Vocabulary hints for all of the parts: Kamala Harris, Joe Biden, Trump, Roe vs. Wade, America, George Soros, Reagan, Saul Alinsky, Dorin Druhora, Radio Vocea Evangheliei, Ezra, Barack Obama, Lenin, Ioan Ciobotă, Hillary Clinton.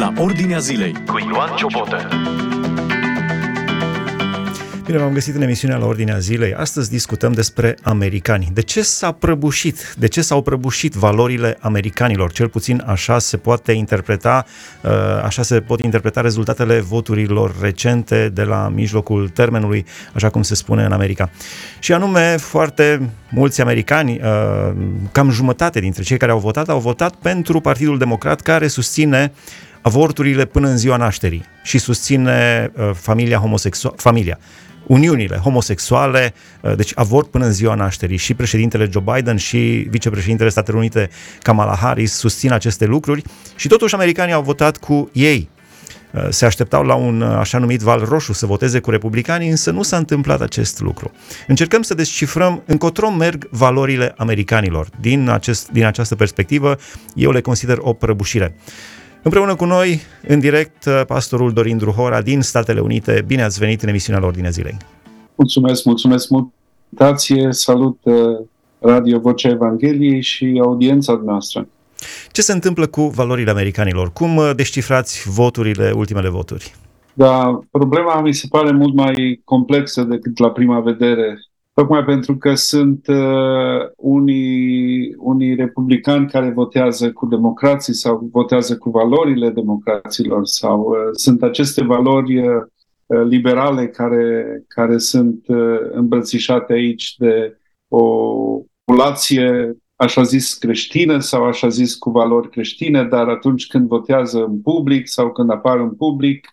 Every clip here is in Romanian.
la Ordinea Zilei cu Ioan Ciobotă. Bine, v-am găsit în emisiunea la Ordinea Zilei. Astăzi discutăm despre americani. De ce s-a prăbușit? De ce s-au prăbușit valorile americanilor? Cel puțin așa se poate interpreta, rezultatele voturilor recente de la mijlocul termenului, așa cum se spune în America. Și anume, foarte mulți americani, cam jumătate dintre cei care au votat pentru Partidul Democrat, care susține avorturile până în ziua nașterii și susține uniunile homosexuale, deci avort până în ziua nașterii. Și președintele Joe Biden și vicepreședintele Statelor Unite Kamala Harris susțin aceste lucruri și totuși americanii au votat cu ei. Se așteptau la un așa numit val roșu să voteze cu republicanii, însă nu s-a întâmplat acest lucru. Încercăm să descifrăm încotro merg valorile americanilor. Din această perspectivă, eu le consider o prăbușire. Împreună cu noi, în direct, pastorul Dorin Druhora din Statele Unite. Bine ați venit în emisiunea la Ordinea Zilei. Mulțumesc mult. Salut Radio Vocea Evangheliei și audiența noastră. Ce se întâmplă cu valorile americanilor? Cum descifrați ultimele voturi? Da, problema mi se pare mult mai complexă decât la prima vedere. Tocmai pentru că sunt unii republicani care votează cu democrații sau votează cu valorile democraților sau sunt aceste valori liberale care sunt îmbrățișate aici de o populație așa zis creștină sau așa zis cu valori creștine, dar atunci când votează în public sau când apar în public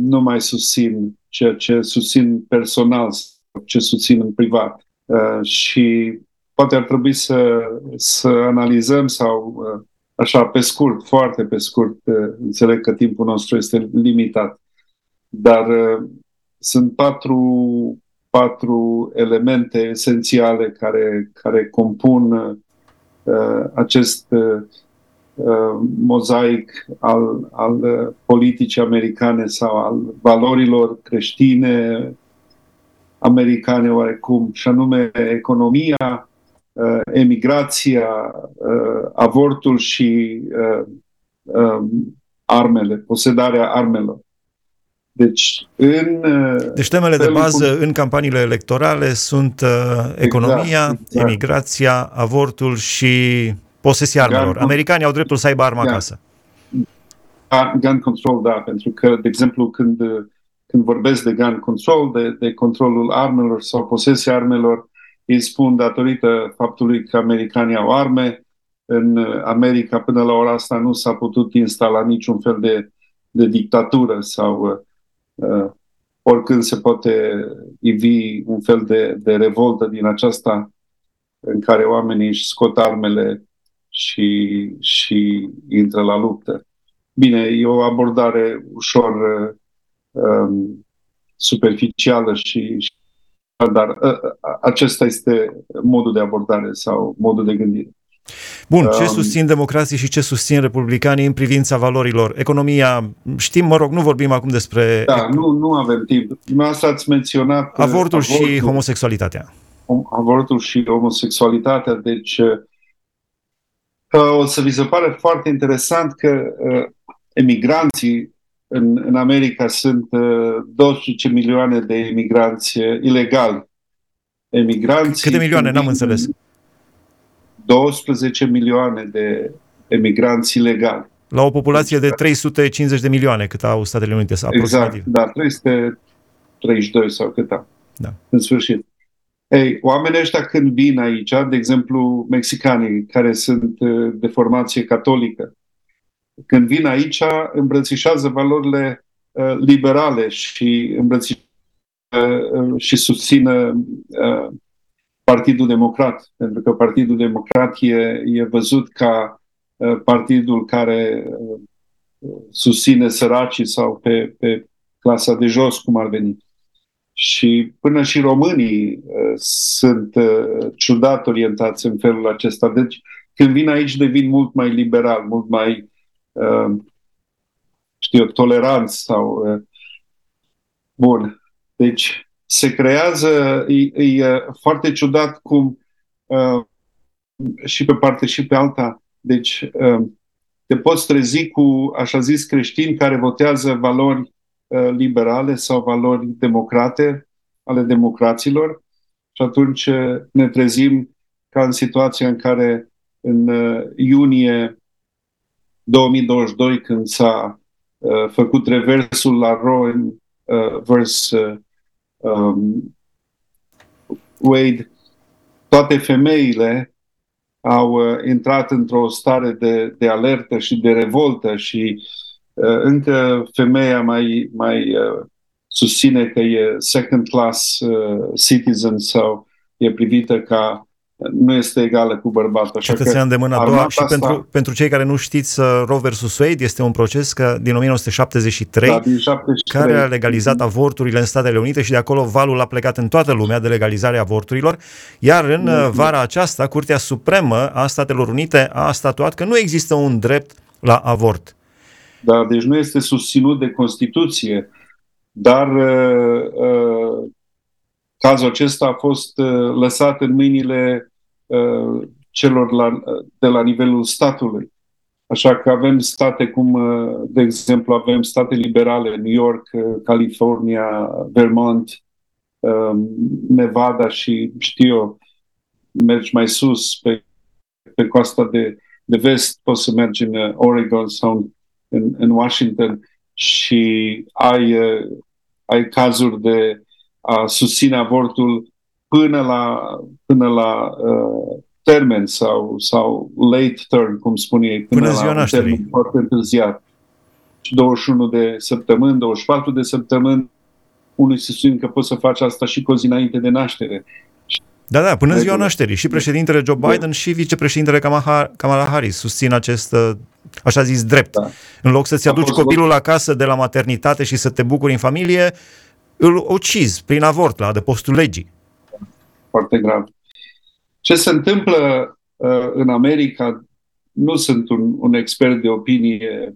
nu mai susțin ceea ce susțin personal, ce susțin în privat. Și poate ar trebui să analizăm sau așa pe scurt, foarte pe scurt, înțeleg că timpul nostru este limitat, dar sunt patru elemente esențiale care compun acest mozaic al politicii americane sau al valorilor creștine americane oarecum, și anume economia, emigrația, avortul și armele, posedarea armelor. Deci temele de bază în campaniile electorale sunt economia, exact. Emigrația, avortul și posesia armelor. Americanii au dreptul să aibă arma acasă. Gun control, da, pentru că, de exemplu, când vorbesc de gun control, de controlul armelor sau posesia armelor, ei spun datorită faptului că americanii au arme, în America până la ora asta nu s-a putut instala niciun fel de dictatură sau oricând se poate ivi un fel de revoltă din aceasta în care oamenii își scot armele și intră la luptă. Bine, e o abordare ușor superficială, dar acesta este modul de abordare sau modul de gândire. Bun, ce susțin democrații și ce susțin republicanii în privința valorilor? Economia, știm, nu vorbim acum despre... Da, nu avem timp. Dumneavoastră ați menționat... Avortul și homosexualitatea. Avortul și homosexualitatea, deci o să vi se pare foarte interesant că emigranții în America sunt 12 milioane de emigranți ilegali. Câte milioane? N-am înțeles. 12 milioane de emigranți ilegali. La o populație de 350 de milioane, cât au Statele Unite, aproximativ. Exact, da, 332 sau cât au. Da. În sfârșit. Ei, oamenii ăștia când vin aici, de exemplu mexicanii, care sunt de formație catolică, când vin aici, îmbrățișează valorile liberale și și susțină Partidul Democrat, pentru că Partidul Democrat e văzut ca partidul care susține săracii sau pe clasa de jos, cum ar veni. Și până și românii sunt ciudat orientați în felul acesta. Deci, când vin aici, devin mult mai liberal, mult mai toleranți sau bun. Deci se creează, e foarte ciudat cum și pe parte și pe alta, deci te poți trezi cu, așa zis, creștini care votează valori liberale sau valori democrate, ale democraților, și atunci ne trezim ca în situația în care în iunie 2022, când s-a făcut reversul la Roe vs. Wade, toate femeile au intrat într-o stare de alertă și de revoltă și încă femeia mai susține că e second class citizen sau e privită ca nu este egală cu bărbatul. Cetățean de mâna a doua. Și asta... pentru cei care nu știți, Roe vs. Wade este un proces din 1973, da, din 73, care a legalizat avorturile în Statele Unite și de acolo valul a plecat în toată lumea de legalizare a avorturilor. Iar în vara aceasta, Curtea Supremă a Statelor Unite a statuat că nu există un drept la avort. Da, deci nu este susținut de Constituție, dar cazul acesta a fost lăsat în mâinile celor de la nivelul statului. Așa că avem state cum, de exemplu, avem state liberale, New York, California, Vermont, Nevada și, știu eu, mergi mai sus pe coasta de vest, poți să mergi în Oregon sau în Washington și ai cazuri de a susține avortul până la termen sau late term, cum spun ei, până la un termen foarte întârziat. 21 de săptămâni, 24 de săptămâni, unii susțin că poți să faci asta și cu o zi înainte de naștere. Da, până în ziua nașterii. Și președintele Joe Biden și vicepreședintele Kamala Harris susțin acest, așa zis, drept. Da. În loc să-ți aduci copilul acasă de la maternitate și să te bucuri în familie, îl ucizi prin avort la adăpostul legii. Foarte grav. Ce se întâmplă în America, nu sunt un expert de opinie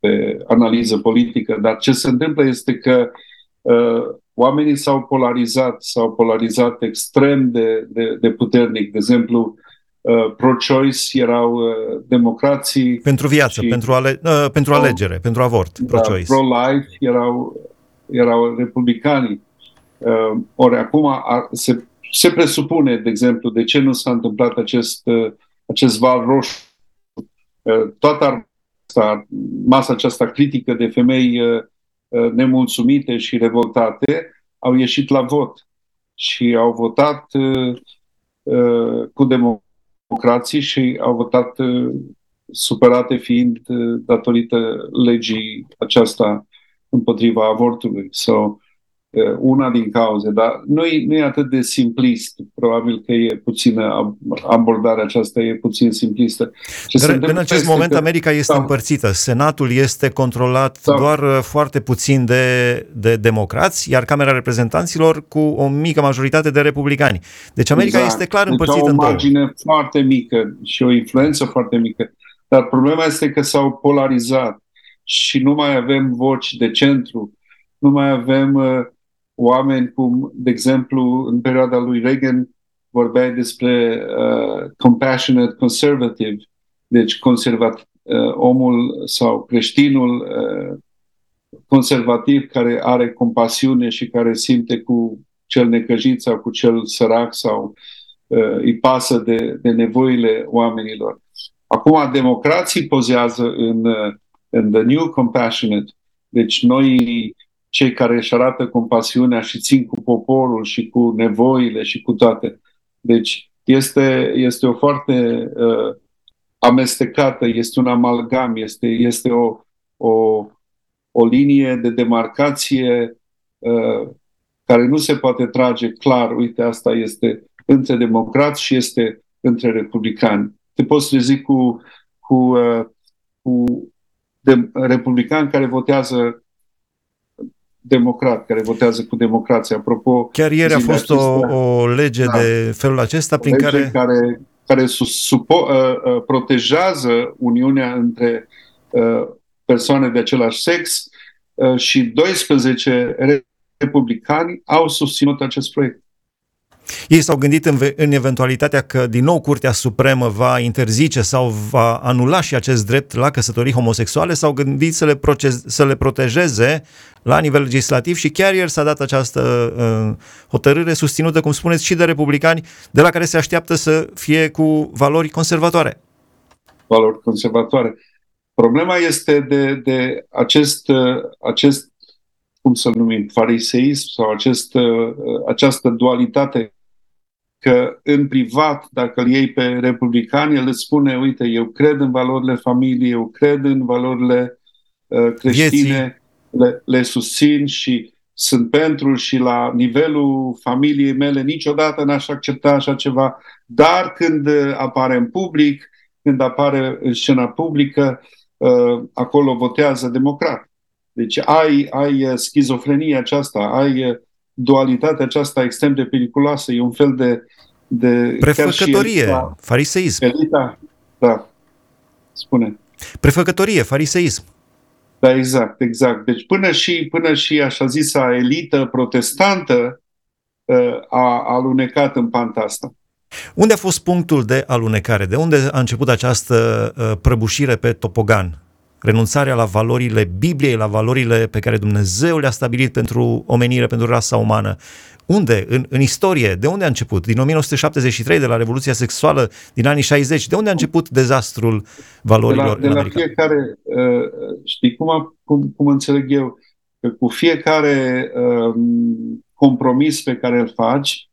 pe analiză politică, dar ce se întâmplă este că oamenii s-au polarizat extrem de puternic. De exemplu, pro-choice erau democrații. Pentru viață, pentru alegere, pentru avort, pro-choice. Pro-life erau republicanii. Ori acum se presupune, de exemplu, de ce nu s-a întâmplat acest val roșu. Toată masa aceasta critică de femei nemulțumite și revoltate au ieșit la vot și au votat cu democrații și au votat supărate fiind datorită legii aceasta împotriva avortului sau una din cauze, dar nu e atât de simplist, probabil că e puțină abordarea aceasta, e puțin simplistă. Dar în acest moment America este împărțită, Senatul este controlat doar foarte puțin de democrați, iar Camera Reprezentanților cu o mică majoritate de republicani. Deci America este clar împărțită în două. O margine foarte mică și o influență foarte mică, dar problema este că s-au polarizat și nu mai avem voci de centru, nu mai avem oameni cum, de exemplu, în perioada lui Reagan vorbeai despre compassionate conservative, deci omul sau creștinul conservativ care are compasiune și care simte cu cel necăjit sau cu cel sărac sau îi pasă de nevoile oamenilor. Acum democrații pozează în the new compassionate, deci noi cei care își arată compasiunea și țin cu poporul și cu nevoile și cu toate. Deci este o foarte amestecată, este un amalgam, este o linie de demarcație care nu se poate trage clar, uite, asta este între democrați și este între republicani. Te poți trezi cu republicani care votează democrat, care votează cu democrația. Apropo, chiar ieri a fost o lege de felul acesta prin care protejează uniunea între persoane de același sex și 12 republicani au susținut acest proiect. Ei s-au gândit în eventualitatea că din nou Curtea Supremă va interzice sau va anula și acest drept la căsătorii homosexuale, s-au gândit să le protejeze la nivel legislativ și chiar ieri s-a dat această hotărâre susținută, cum spuneți, și de republicani, de la care se așteaptă să fie cu valori conservatoare. Valori conservatoare. Problema este de acest cum să-l numim, fariseism sau această dualitate, că în privat, dacă îl iei pe republicani, el îți spune, uite, eu cred în valorile familiei, eu cred în valorile creștine, le susțin și sunt pentru și la nivelul familiei mele niciodată n-aș accepta așa ceva, dar când apare în public, când apare în scena publică, acolo votează democrat. Deci ai schizofrenia aceasta, ai dualitatea aceasta extrem de periculoasă, e un fel de prefăcătorie, elita, fariseism. Elita, da, spune. Prefăcătorie, fariseism. Da, exact. Deci până și așa zisa elită protestantă a alunecat în panta asta. Unde a fost punctul de alunecare? De unde a început această prăbușire pe topogan? Renunțarea la valorile Bibliei, la valorile pe care Dumnezeu le-a stabilit pentru omenire, pentru rasa umană. Unde? În istorie. De unde a început? Din 1973, de la Revoluția Sexuală, din anii 60. De unde a început dezastrul valorilor în America? De la fiecare, știi cum înțeleg eu, că cu fiecare compromis pe care îl faci,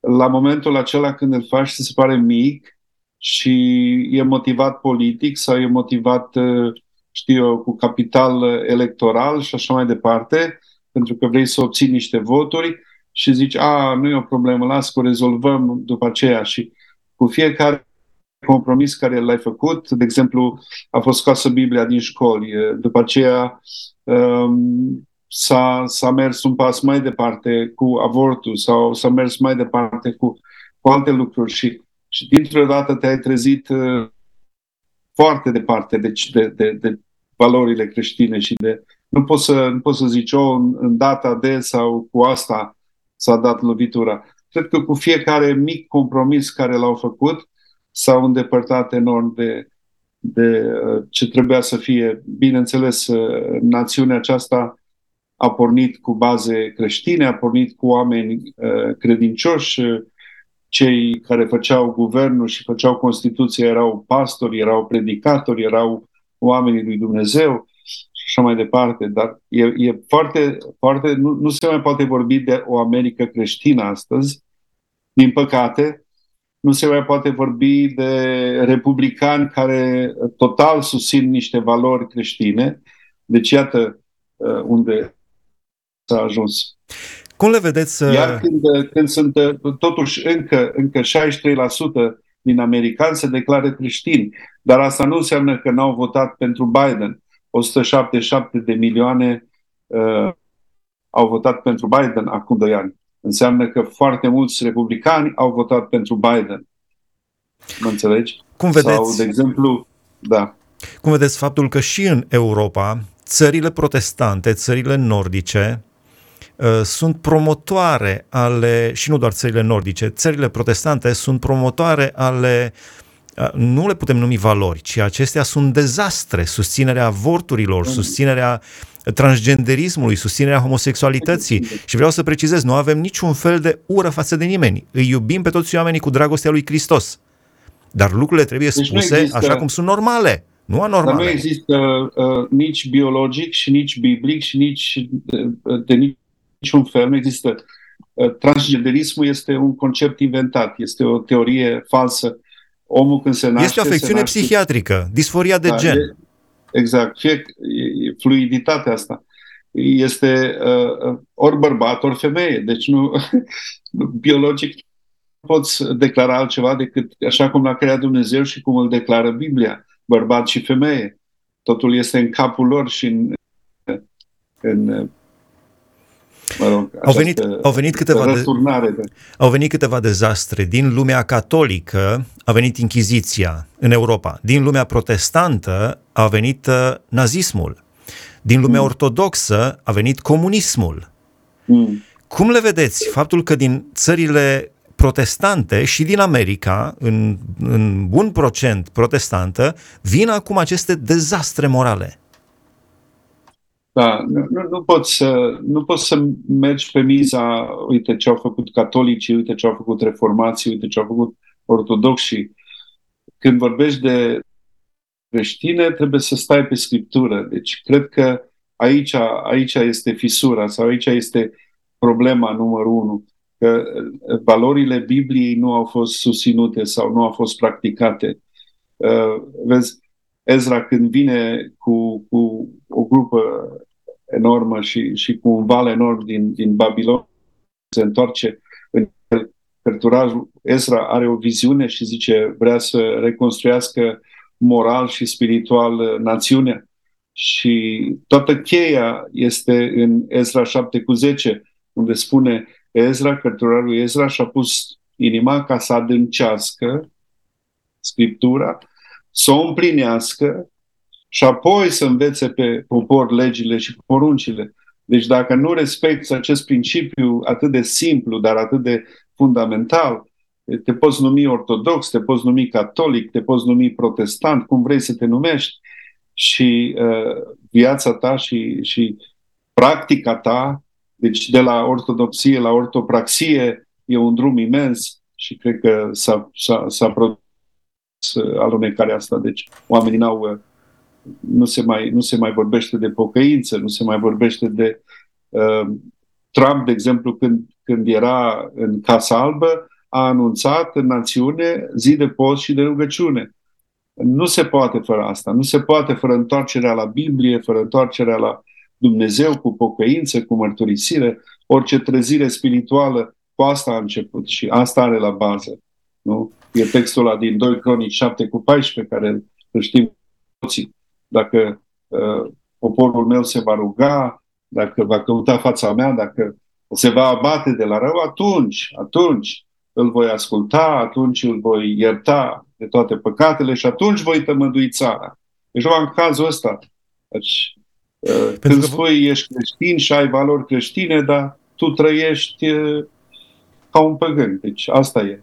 la momentul acela când îl faci, se pare mic și e motivat politic sau e motivat... cu capital electoral și așa mai departe, pentru că vrei să obții niște voturi și zici, nu e o problemă, las că o rezolvăm după aceea. Și cu fiecare compromis care l-ai făcut, de exemplu, a fost scoasă Biblia din școli, după aceea s-a mers un pas mai departe cu avortul sau s-a mers mai departe cu alte lucruri și dintr-o dată te-ai trezit foarte departe de valorile creștine și de... Nu poți să zici, în data de sau cu asta s-a dat lovitura. Cred că cu fiecare mic compromis care l-au făcut s-au îndepărtat enorm de ce trebuia să fie. Bineînțeles, națiunea aceasta a pornit cu baze creștine, a pornit cu oameni credincioși. Cei care făceau guvernul și făceau Constituția erau pastori, erau predicatori, erau oamenii lui Dumnezeu și așa mai departe. Dar e foarte, foarte, nu se mai poate vorbi de o Americă creștină astăzi, din păcate. Nu se mai poate vorbi de republicani care total susțin niște valori creștine. Deci iată unde s-a ajuns. Cum le vedeți? Iar când sunt totuși încă 63% din americani se declară creștini, dar asta nu înseamnă că n-au votat pentru Biden. 177 de milioane au votat pentru Biden acum 2 ani. Înseamnă că foarte mulți republicani au votat pentru Biden. Mă înțelegi? Cum vedeți? Sau, de exemplu, da. Cum vedeți faptul că și în Europa, țările protestante, țările nordice, sunt promotoare ale, și nu doar țările nordice, țările protestante sunt promotoare ale, nu le putem numi valori, ci acestea sunt dezastre, susținerea avorturilor, susținerea transgenderismului, susținerea homosexualității. Și vreau să precizez, nu avem niciun fel de ură față de nimeni. Îi iubim pe toți oamenii cu dragostea lui Hristos. Dar lucrurile trebuie spuse așa cum sunt normale. Dar nu există nici biologic și nici biblic și nici de niciun fel. Nu există. Transgenderismul este un concept inventat, este o teorie falsă. Omul când se naște... Este o afecțiune psihiatrică, disforia de gen. Exact. Fie fluiditatea asta. Este ori bărbat, ori femeie. Deci nu... biologic nu poți declara altceva decât așa cum l-a creat Dumnezeu și cum îl declară Biblia. Bărbat și femeie. Totul este în capul lor și în mă rog, au venit câteva dezastre din lumea catolică, a venit Inchiziția în Europa, din lumea protestantă a venit nazismul, din lumea ortodoxă a venit comunismul. Cum le vedeți faptul că din țările protestante și din America, în bun procent protestantă, vin acum aceste dezastre morale. Da, nu poți să mergi pe miza, uite ce au făcut catolicii, uite ce au făcut reformații, uite ce au făcut ortodoxii. Când vorbești de creștine, trebuie să stai pe Scriptură. Deci, cred că aici este fisura sau aici este problema numărul 1. Că valorile Bibliei nu au fost susținute sau nu au fost practicate. Vezi, Ezra când vine cu o grupă enormă și cu un val enorm din Babilon, se întoarce în cărturajul. Ezra are o viziune și zice vrea să reconstruiască moral și spiritual națiunea. Și toată cheia este în Ezra 7:10, unde spune Ezra, cărturarul Ezra și-a pus inima ca să adâncească Scriptura, să o împlinească și apoi să învețe pe popor legile și poruncile. Deci dacă nu respecti acest principiu atât de simplu, dar atât de fundamental, te poți numi ortodox, te poți numi catolic, te poți numi protestant, cum vrei să te numești, și viața ta și practica ta, deci de la ortodoxie la ortopraxie, e un drum imens și cred că s-a produs alunecarea asta. Deci oamenii nu se mai vorbește de pocăință, nu se mai vorbește de Trump, de exemplu, când era în Casa Albă, a anunțat în națiune zi de post și de rugăciune. Nu se poate fără asta, nu se poate fără întoarcerea la Biblie, fără întoarcerea la Dumnezeu, cu pocăință, cu mărturisire, orice trezire spirituală, cu asta a început și asta are la bază. Nu? E textul ăla din 2 Cronici 7:14, care îl știm toții. Dacă poporul meu se va ruga, dacă va căuta fața mea, dacă se va abate de la rău, atunci îl voi asculta, atunci îl voi ierta de toate păcatele și atunci voi tămădui țara. Deci, în cazul ăsta, deci, când spui ești creștin și ai valori creștine, dar tu trăiești ca un păgân. Deci asta e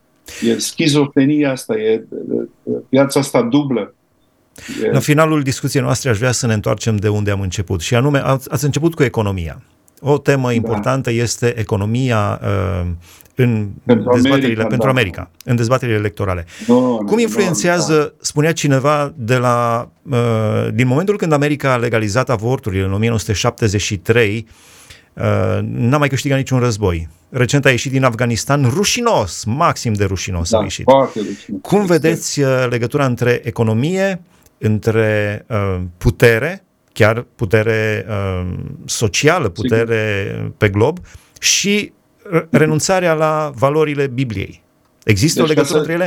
schizofrenia, asta e viața asta dublă. La finalul discuției noastre aș vrea să ne întoarcem de unde am început și anume, ați început cu economia. O temă importantă este economia în pentru dezbaterile America, pentru America, în dezbaterile electorale. Cum influențează, spunea cineva, din momentul când America a legalizat avorturile în 1973, n-a mai câștigat niciun război. Recent a ieșit din Afganistan rușinos, maxim de rușinos a ieșit. Cum vedeți legătura între economie, între putere, chiar putere socială, putere pe glob și renunțarea la valorile Bibliei? Există deci o legătură între ele?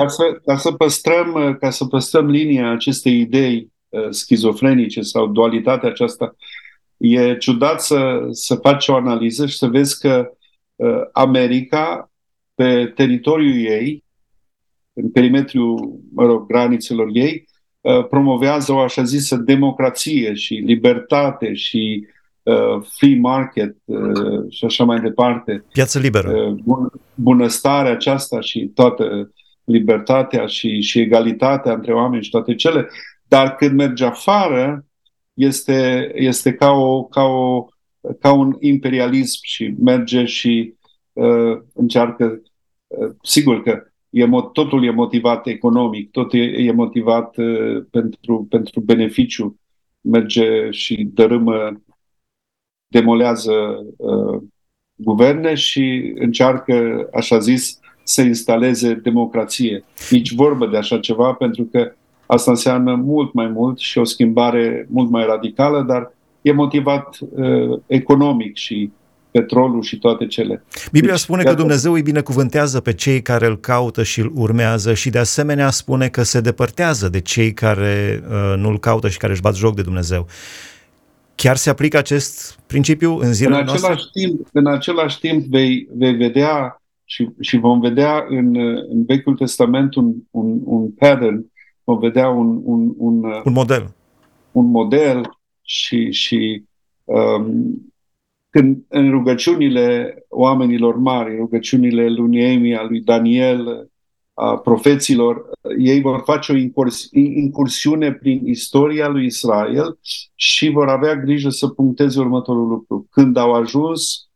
Ca să păstrăm linia acestei idei schizofrenice sau dualitatea aceasta, e ciudat să faci o analiză și să vezi că America, pe teritoriul ei, în perimetriul, granițelor ei, promovează o așa zisă democrație și libertate și free market și așa mai departe. Piață liberă. Bunăstarea aceasta și toată libertatea și egalitatea între oameni și toate cele. Dar când mergi afară, este ca un imperialism și merge și încearcă, sigur că totul e motivat economic, totul e motivat pentru beneficiu. Merge și dărâmă, demolează guverne și încearcă, așa zis, să instaleze democrație. Nici vorbă de așa ceva, pentru că asta înseamnă mult mai mult și o schimbare mult mai radicală, dar e motivat economic și petrolul și toate cele. Biblia spune că Dumnezeu îi binecuvântează pe cei care îl caută și îl urmează și de asemenea spune că se depărtează de cei care nu îl caută și care își bat joc de Dumnezeu. Chiar se aplică acest principiu în zilele noastre? În același timp vei vedea și vom vedea în Vechiul Testament un pattern, vom vedea un model și Când în rugăciunile oamenilor mari, rugăciunile lui Neemia, a lui Daniel, a profeților, ei vor face o incursiune prin istoria lui Israel și vor avea grijă să puncteze următorul lucru. Când au ajuns,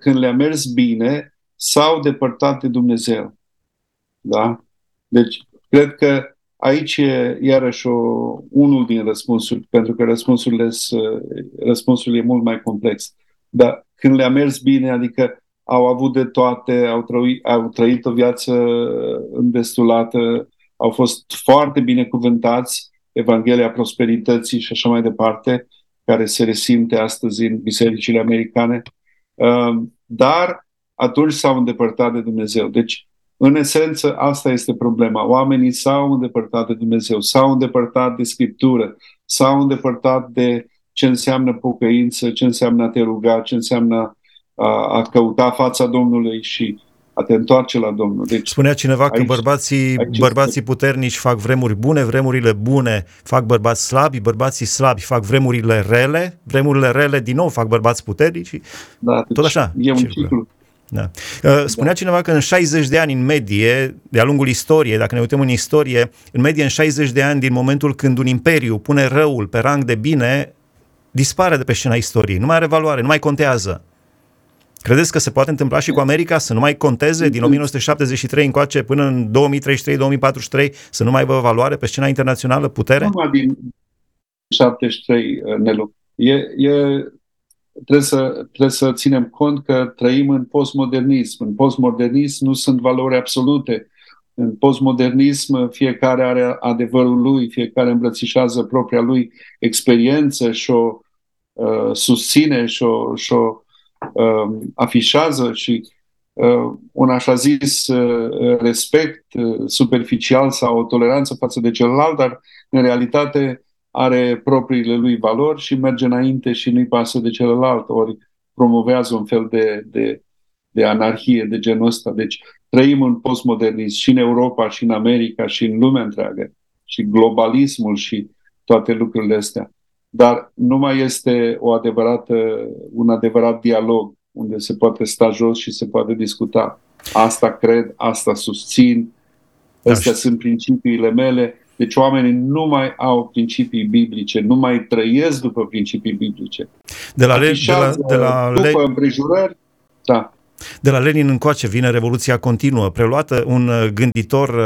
când le-a mers bine, s-au depărtat de Dumnezeu. Da? Deci, cred că aici e iarăși unul din răspunsuri, pentru că răspunsul e mult mai complex. Dar când le-a mers bine, adică au avut de toate, au trăit o viață îndestulată, au fost foarte binecuvântați, Evanghelia Prosperității și așa mai departe, care se resimte astăzi în bisericile americane, dar atunci s-au îndepărtat de Dumnezeu. Deci, în esență, asta este problema. Oamenii s-au îndepărtat de Dumnezeu, s-au îndepărtat de Scriptură, s-au îndepărtat de ce înseamnă pocăință, ce înseamnă a te ruga, ce înseamnă a căuta fața Domnului și a te întoarce la Domnul. Deci, spunea cineva că bărbații puternici fac vremuri bune, vremurile bune fac bărbați slabi, bărbații slabi fac vremurile rele din nou fac bărbați puternici. Da, deci tot așa. E un ciclu. Da. Spunea cineva că în 60 de ani în medie, de-a lungul istoriei, dacă ne uităm în istorie, în medie în 60 de ani din momentul când un imperiu pune răul pe rang de bine, dispare de pe scena istoriei, nu mai are valoare, nu mai contează. Credeți că se poate întâmpla și cu America să nu mai conteze din 1973 încoace până în 2033-2043 să nu mai aibă valoare pe scena internațională, putere? Numai din 73, Nelu. Trebuie să ținem cont că trăim în postmodernism. În postmodernism nu sunt valori absolute. În postmodernism fiecare are adevărul lui, fiecare îmbrățișează propria lui experiență și o susține și o afișează și un așa zis respect superficial sau o toleranță față de celălalt, dar în realitate are propriile lui valori și merge înainte și nu-i pasă de celălalt, ori promovează un fel de anarhie de genul ăsta. Deci trăim în postmodernism și în Europa, și în America, și în lumea întreagă, și globalismul și toate lucrurile astea. Dar nu mai este un adevărat dialog unde se poate sta jos și se poate discuta. Asta cred, asta susțin, astea sunt principiile mele. Deci oamenii nu mai au principii biblice, nu mai trăiesc după principii biblice. După împrejurări, da. De la Lenin încoace vine revoluția continuă, preluată un gânditor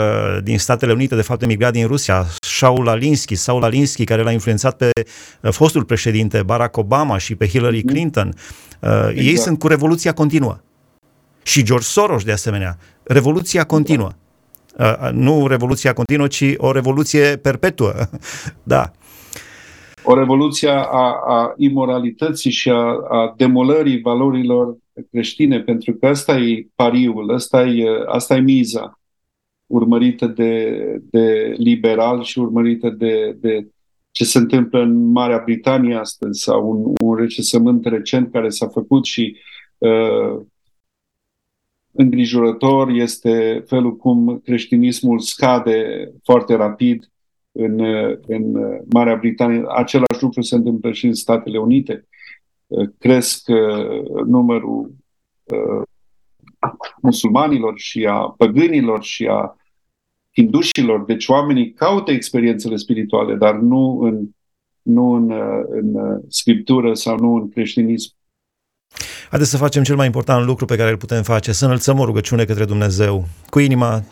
din Statele Unite, de fapt emigrat din Rusia, Saul Alinsky, care l-a influențat pe fostul președinte Barack Obama și pe Hillary Clinton. Exact. Ei sunt cu revoluția continuă. Și George Soros, de asemenea. Revoluția continuă. Da. Nu revoluția continuă, ci o revoluție perpetuă. Da. O revoluție a imoralității și a demolării valorilor creștine, pentru că ăsta e pariul, asta e miza urmărită de liberal și urmărită de ce se întâmplă în Marea Britanie astăzi, sau un recensământ recent care s-a făcut și îngrijorător este felul cum creștinismul scade foarte rapid în Marea Britanie. Același lucru se întâmplă și în Statele Unite. Cresc numărul musulmanilor și a păgânilor și a hindușilor. Deci oamenii caută experiențele spirituale, dar nu în scriptură sau nu în creștinism. Haideți să facem cel mai important lucru pe care îl putem face, să înălțăm o rugăciune către Dumnezeu, cu inima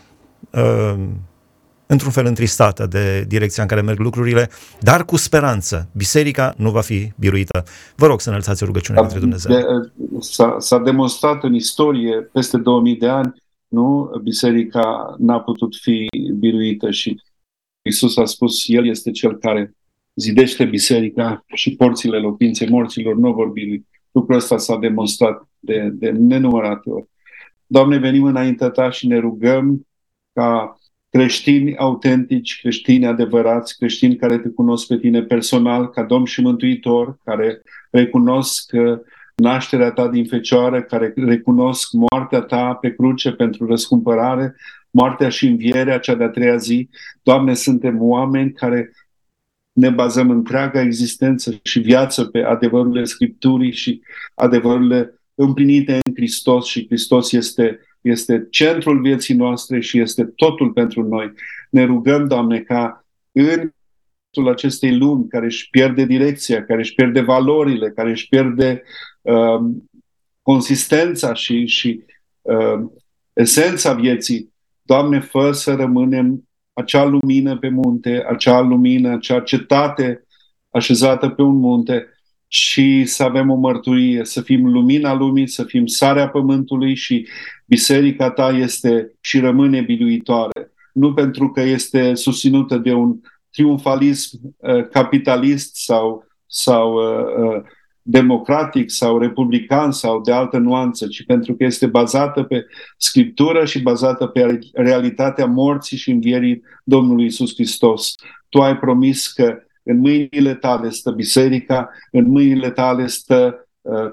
într-un fel întristată de direcția în care merg lucrurile, dar cu speranță. Biserica nu va fi biruită. Vă rog să înălțați o rugăciune către Dumnezeu. S-a demonstrat în istorie peste 2000 de ani, nu? Biserica n-a putut fi biruită și Iisus a spus, El este Cel care zidește biserica și porțile locuinței morților nu vor birui. Lucrul ăsta s-a demonstrat de nenumărate ori. Doamne, venim înaintea Ta și ne rugăm ca creștini autentici, creștini adevărați, creștini care Te cunosc pe Tine personal, ca Domn și Mântuitor, care recunosc nașterea Ta din Fecioară, care recunosc moartea Ta pe cruce pentru răscumpărare, moartea și învierea cea de-a treia zi. Doamne, suntem oameni care ne bazăm întreaga existență și viață pe adevărurile Scripturii și adevărurile împlinite în Hristos, și Hristos este centrul vieții noastre și este totul pentru noi. Ne rugăm, Doamne, ca în acestei lumi care își pierde direcția, care își pierde valorile, care își pierde consistența și esența vieții, Doamne, fă să rămânem acea lumină pe munte, acea lumină, acea cetate așezată pe un munte, și să avem o mărturie, să fim lumina lumii, să fim sarea pământului, și biserica ta este și rămâne biruitoare. Nu pentru că este susținută de un triumfalism capitalist sau democratic sau republican sau de altă nuanță, ci pentru că este bazată pe Scriptură și bazată pe realitatea morții și învierii Domnului Iisus Hristos. Tu ai promis că în mâinile tale stă biserica, în mâinile tale stă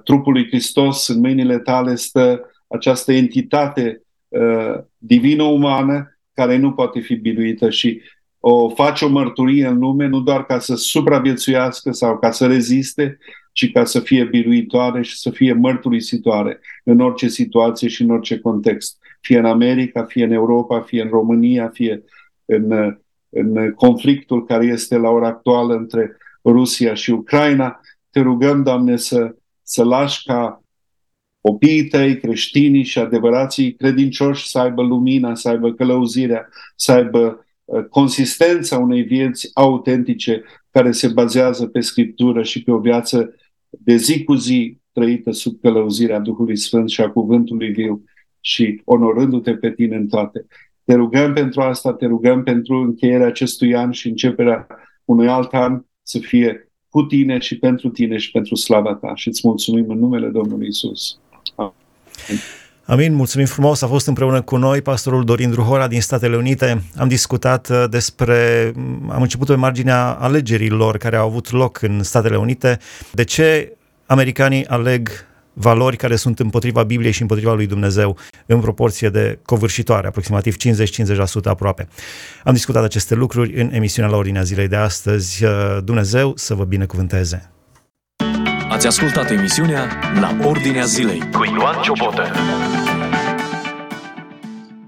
trupul lui Hristos, în mâinile tale stă această entitate divino-umană care nu poate fi biruită, și o face o mărturie în lume nu doar ca să supraviețuiască sau ca să reziste, ci ca să fie biruitoare și să fie mărturisitoare în orice situație și în orice context. Fie în America, fie în Europa, fie în România, fie în conflictul care este la ora actuală între Rusia și Ucraina. Te rugăm, Doamne, să lași ca copiii tăi, creștinii și adevărații credincioși să aibă lumina, să aibă călăuzirea, să aibă consistența unei vieți autentice care se bazează pe Scriptură și pe o viață de zi cu zi trăită sub călăuzirea Duhului Sfânt și a Cuvântului Viu și onorându-te pe tine în toate. Te rugăm pentru asta, te rugăm pentru încheierea acestui an și începerea unui alt an să fie cu tine și pentru tine și pentru slava ta. Și îți mulțumim în numele Domnului Iisus. Amin. Amin, mulțumim frumos, a fost împreună cu noi pastorul Dorin Druhora din Statele Unite. Am discutat despre, am început pe marginea alegerilor care au avut loc în Statele Unite, de ce americanii aleg valori care sunt împotriva Bibliei și împotriva lui Dumnezeu în proporție de covârșitoare, aproximativ 50-50% aproape. Am discutat aceste lucruri în emisiunea La Ordinea Zilei de astăzi. Dumnezeu să vă binecuvânteze! Ați ascultat emisiunea La Ordinea Zilei cu Ioan Ciobotă.